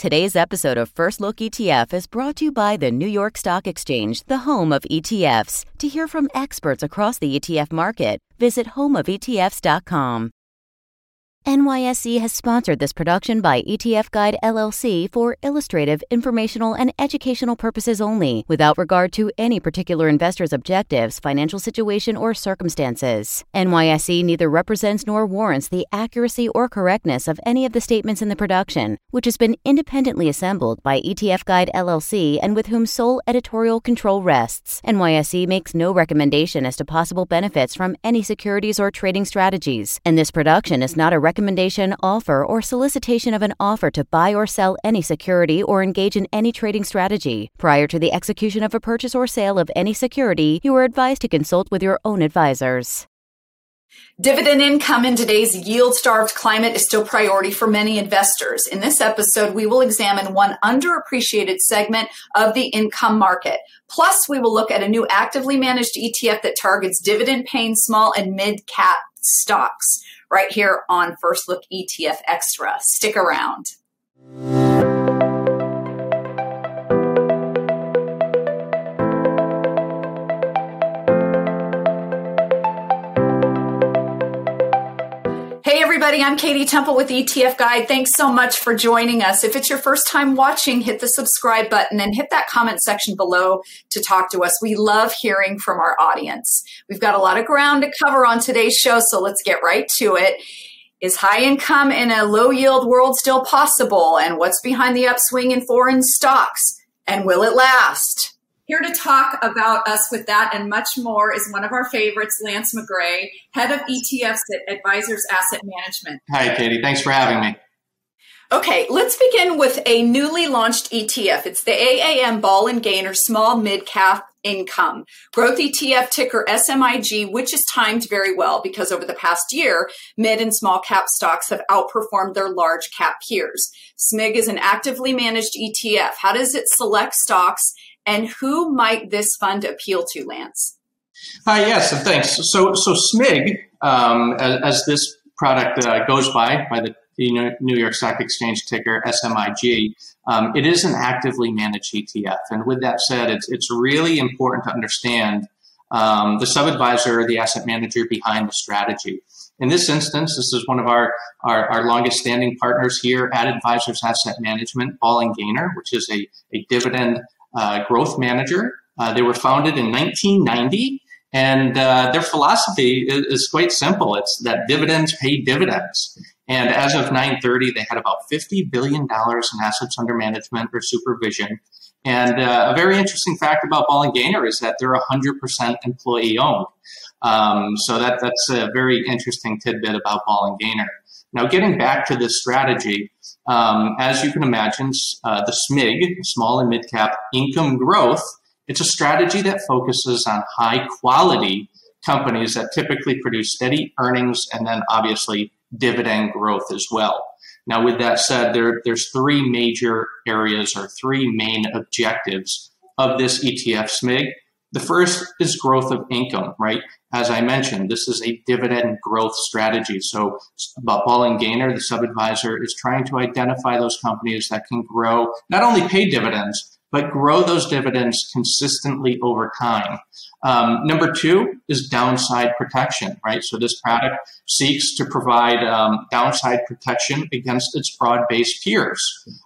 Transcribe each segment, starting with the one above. Today's episode of First Look ETF is brought to you by the New York Stock Exchange, the home of ETFs. To hear from experts across the ETF market, visit homeofetfs.com. NYSE has sponsored this production by ETF Guide, LLC for illustrative, informational, and educational purposes only, without regard to any particular investor's objectives, financial situation, or circumstances. NYSE neither represents nor warrants the accuracy or correctness of any of the statements in the production, which has been independently assembled by ETF Guide, LLC and with whom sole editorial control rests. NYSE makes no recommendation as to possible benefits from any securities or trading strategies, and this production is not a recommendation, offer, or solicitation of an offer to buy or sell any security or engage in any trading strategy. Prior to the execution of a purchase or sale of any security, you are advised to consult with your own advisors. Dividend income in today's yield-starved climate is still priority for many investors. In this episode, we will examine one underappreciated segment of the income market. Plus, we will look at a new actively managed ETF that targets dividend-paying small and mid-cap stocks right here on First Look ETF Extra. Stick around. Hey everybody, I'm Katie Temple with ETF Guide. Thanks so much for joining us. If it's your first time watching, hit the subscribe button and hit that comment section below to talk to us. We love hearing from our audience. We've got a lot of ground to cover on today's show, so let's get right to it. Is high income in a low yield world still possible? And what's behind the upswing in foreign stocks? And will it last? Here to talk about us with that and much more is one of our favorites, Lance McGray, head of ETFs at Advisors Asset Management. Hi, Katie. Thanks for having me. Okay, let's begin with a newly launched ETF. It's the AAM Ball & Gaynor Small Mid-Cap Income Growth ETF, ticker SMIG, which is timed very well because over the past year, mid and small cap stocks have outperformed their large cap peers. SMIG is an actively managed ETF. How does it select stocks? And who might this fund appeal to, Lance? Yes, and thanks. So SMIG, as this product goes by the New York Stock Exchange ticker SMIG, it is an actively managed ETF. And with that said, it's really important to understand the sub-advisor or the asset manager behind the strategy. In this instance, this is one of our longest standing partners here at Advisors Asset Management, Ball & Gaynor, which is a dividend growth manager. They were founded in 1990, and their philosophy is quite simple. It's that dividends pay dividends. And as of 9/30, they had about $50 billion in assets under management or supervision. And a very interesting fact about Ball & Gaynor is that they're 100% employee owned. So that's a very interesting tidbit about Ball & Gaynor. Now, getting back to this strategy, as you can imagine, the SMIG, small and mid-cap income growth, it's a strategy that focuses on high-quality companies that typically produce steady earnings and then obviously dividend growth as well. Now, with that said, there's three major areas or three main objectives of this ETF SMIG. The first is growth of income, right? As I mentioned, this is a dividend growth strategy. So Ball & Gaynor, the sub-advisor, is trying to identify those companies that can grow, not only pay dividends, but grow those dividends consistently over time. Number two is downside protection, right? So this product seeks to provide downside protection against its broad-based peers.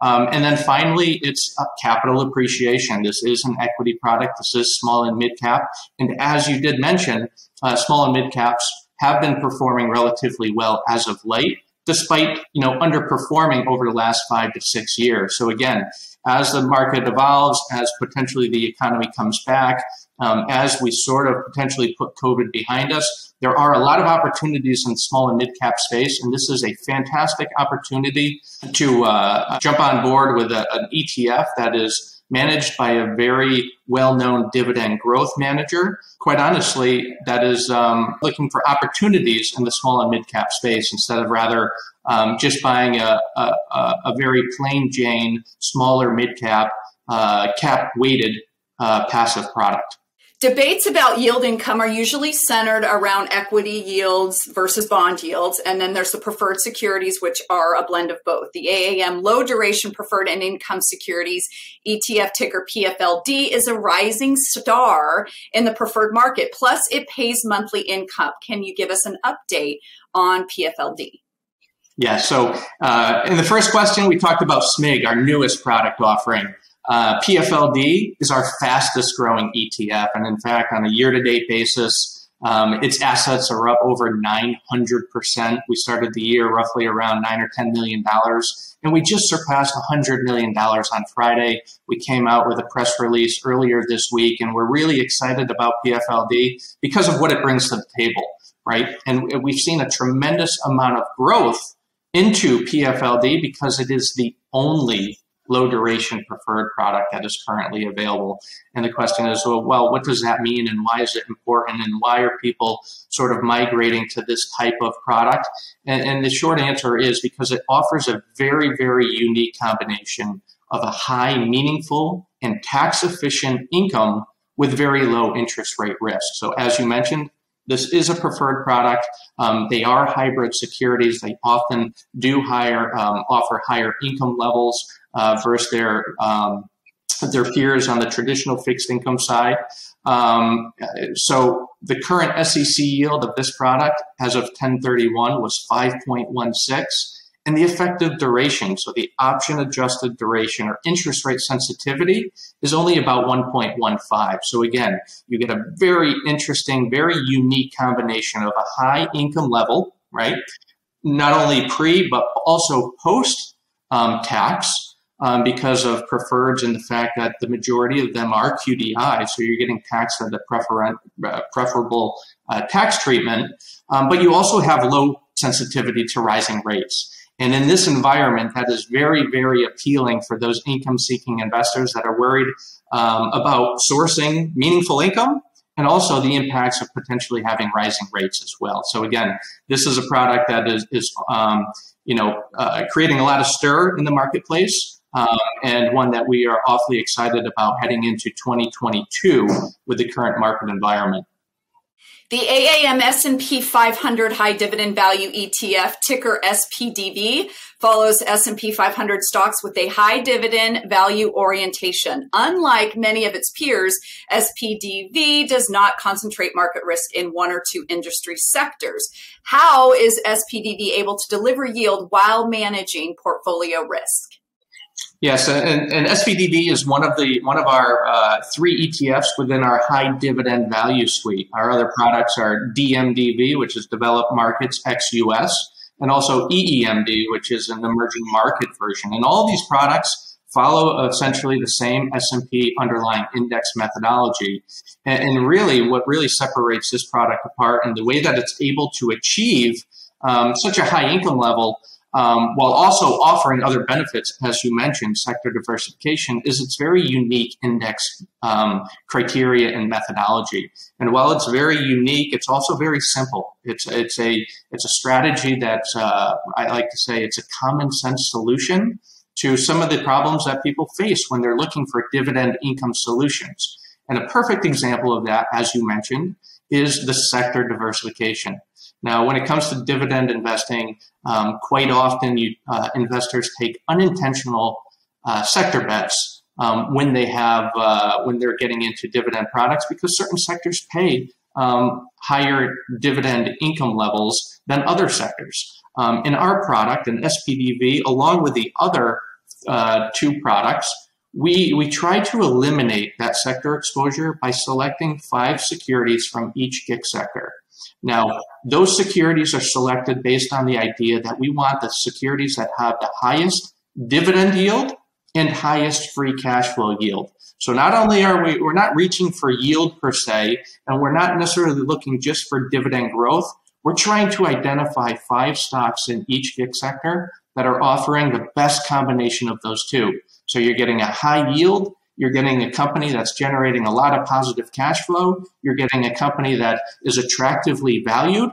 And then finally, it's capital appreciation. This is an equity product. This is small and mid-cap. And as you did mention, small and mid-caps have been performing relatively well as of late, despite underperforming over the last 5 to 6 years. So again, as the market evolves, as potentially the economy comes back, as we sort of potentially put COVID behind us, there are a lot of opportunities in the small and mid-cap space, and this is a fantastic opportunity to jump on board with an ETF that is managed by a very well-known dividend growth manager, quite honestly, that is looking for opportunities in the small and mid-cap space instead of rather just buying a very plain Jane, smaller mid-cap, cap-weighted passive product. Debates about yield income are usually centered around equity yields versus bond yields. And then there's the preferred securities, which are a blend of both. The AAM low duration preferred and income securities, ETF ticker PFLD, is a rising star in the preferred market. Plus, it pays monthly income. Can you give us an update on PFLD? Yeah, so in the first question, we talked about SMIG, our newest product offering. PFLD is our fastest growing ETF. And in fact, on a year-to-date basis, its assets are up over 900%. We started the year roughly around $9 or $10 million. And we just surpassed $100 million on Friday. We came out with a press release earlier this week, and we're really excited about PFLD because of what it brings to the table, right? And we've seen a tremendous amount of growth into PFLD because it is the only low duration preferred product that is currently available. And the question is, well, what does that mean, and why is it important, and why are people sort of migrating to this type of product? And the short answer is because it offers a very, very unique combination of a high, meaningful, and tax efficient income with very low interest rate risk. So as you mentioned, this is a preferred product. They are hybrid securities. They often do offer higher income levels versus their peers on the traditional fixed income side. So the current SEC yield of this product as of 10/31 was 5.16, and the effective duration, so the option adjusted duration or interest rate sensitivity, is only about 1.15. So again, you get a very interesting, very unique combination of a high income level, right? Not only pre, but also post tax because of preferreds and the fact that the majority of them are QDI. So you're getting taxed at the preferable tax treatment, but you also have low sensitivity to rising rates. And in this environment, that is very, very appealing for those income-seeking investors that are worried about sourcing meaningful income and also the impacts of potentially having rising rates as well. So again, this is a product that is creating a lot of stir in the marketplace, and one that we are awfully excited about heading into 2022 with the current market environment. The AAM S&P 500 High Dividend Value ETF, ticker SPDV, follows S&P 500 stocks with a high dividend value orientation. Unlike many of its peers, SPDV does not concentrate market risk in one or two industry sectors. How is SPDV able to deliver yield while managing portfolio risk? Yes, and SPDV is one of our three ETFs within our high dividend value suite. Our other products are DMDV, which is Developed Markets ex-US, and also EEMD, which is an emerging market version. And all these products follow essentially the same S&P underlying index methodology. And really, what really separates this product apart and the way that it's able to achieve such a high income level, while also offering other benefits, as you mentioned, sector diversification, is its very unique index criteria and methodology. And while it's very unique, it's also very simple. It's a strategy that I like to say it's a common sense solution to some of the problems that people face when they're looking for dividend income solutions. And a perfect example of that, as you mentioned, is the sector diversification. Now, when it comes to dividend investing, quite often investors take unintentional sector bets when they're getting into dividend products, because certain sectors pay higher dividend income levels than other sectors. In our product, in SPDV, along with the other two products, we try to eliminate that sector exposure by selecting 5 securities from each GIC sector. Now, those securities are selected based on the idea that we want the securities that have the highest dividend yield and highest free cash flow yield. So not only are we're not reaching for yield per se, and we're not necessarily looking just for dividend growth, we're trying to identify 5 stocks in each GIC sector that are offering the best combination of those two. So you're getting a high yield, you're getting a company that's generating a lot of positive cash flow, you're getting a company that is attractively valued,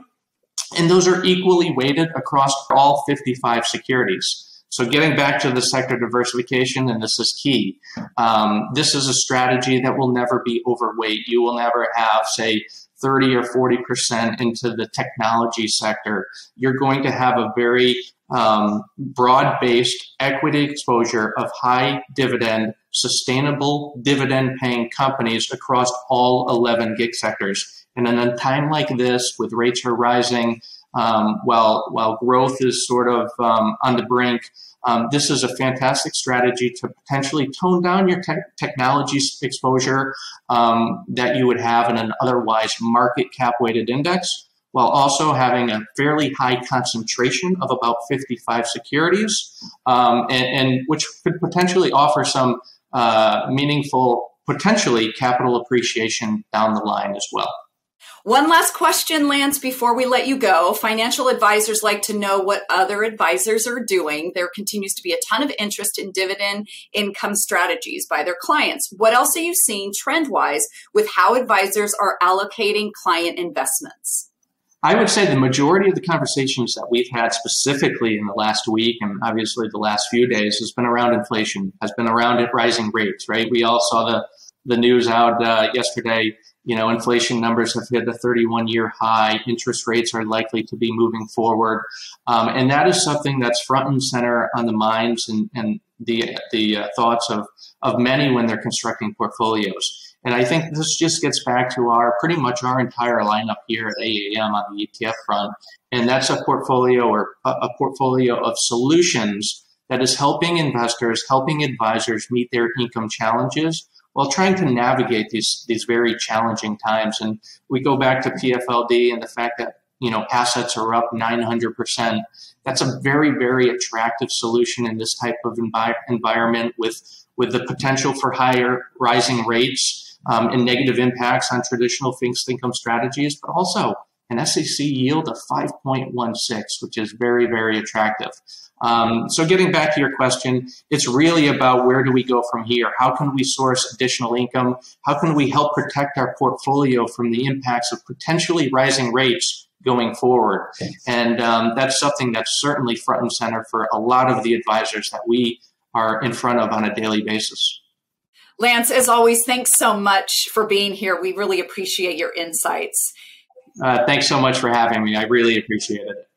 and those are equally weighted across all 55 securities. So getting back to the sector diversification, and this is key, this is a strategy that will never be overweight. You will never have, say, 30 or 40% into the technology sector. You're going to have a very broad-based equity exposure of high dividend, sustainable dividend-paying companies across all 11 gig sectors. And in a time like this, with rates are rising, while growth is sort of on the brink, this is a fantastic strategy to potentially tone down your technology exposure that you would have in an otherwise market cap weighted index, while also having a fairly high concentration of about 55 securities, and which could potentially offer some meaningful, potentially capital appreciation down the line as well. One last question, Lance, before we let you go. Financial advisors like to know what other advisors are doing. There continues to be a ton of interest in dividend income strategies by their clients. What else are you seeing trend-wise with how advisors are allocating client investments? I would say the majority of the conversations that we've had specifically in the last week, and obviously the last few days, has been around inflation, has been around rising rates, right? We all saw the news out yesterday. You know, inflation numbers have hit a 31-year high. Interest rates are likely to be moving forward. And that is something that's front and center on the minds and the thoughts of many when they're constructing portfolios. And I think this just gets back to pretty much our entire lineup here at AAM on the ETF front. And that's a portfolio or a portfolio of solutions that is helping investors, helping advisors meet their income challenges, while trying to navigate these very challenging times. And we go back to PFLD and the fact that, you know, assets are up 900%. That's a very, very attractive solution in this type of environment with the potential for higher rising rates and negative impacts on traditional fixed income strategies, but also an SEC yield of 5.16, which is very, very attractive. So getting back to your question, it's really about where do we go from here? How can we source additional income? How can we help protect our portfolio from the impacts of potentially rising rates going forward? And that's something that's certainly front and center for a lot of the advisors that we are in front of on a daily basis. Lance, as always, thanks so much for being here. We really appreciate your insights. Thanks so much for having me. I really appreciate it.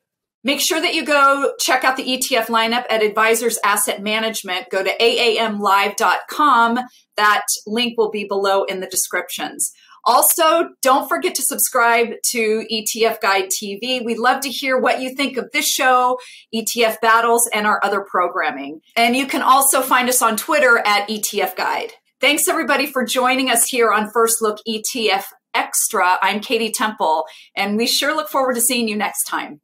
Make sure that you go check out the ETF lineup at Advisors Asset Management. Go to aamlive.com. That link will be below in the descriptions. Also, don't forget to subscribe to ETF Guide TV. We'd love to hear what you think of this show, ETF Battles, and our other programming. And you can also find us on Twitter at ETF Guide. Thanks, everybody, for joining us here on First Look ETF Extra. I'm Katie Temple, and we sure look forward to seeing you next time.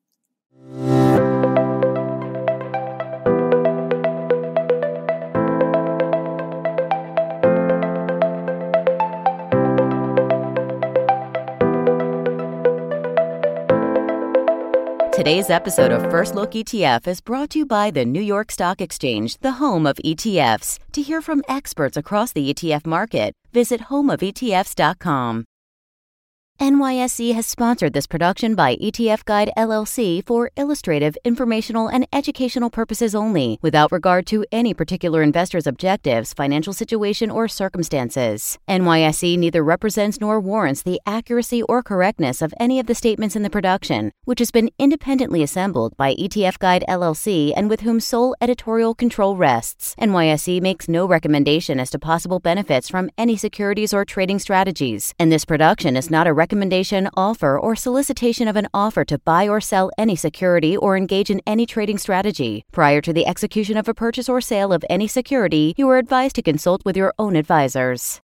Today's episode of First Look ETF is brought to you by the New York Stock Exchange, the home of ETFs. To hear from experts across the ETF market, visit homeofetfs.com. NYSE has sponsored this production by ETF Guide LLC for illustrative, informational, and educational purposes only, without regard to any particular investor's objectives, financial situation, or circumstances. NYSE neither represents nor warrants the accuracy or correctness of any of the statements in the production, which has been independently assembled by ETF Guide LLC and with whom sole editorial control rests. NYSE makes no recommendation as to possible benefits from any securities or trading strategies, and this production is not a recommendation, offer, or solicitation of an offer to buy or sell any security or engage in any trading strategy. Prior to the execution of a purchase or sale of any security, you are advised to consult with your own advisors.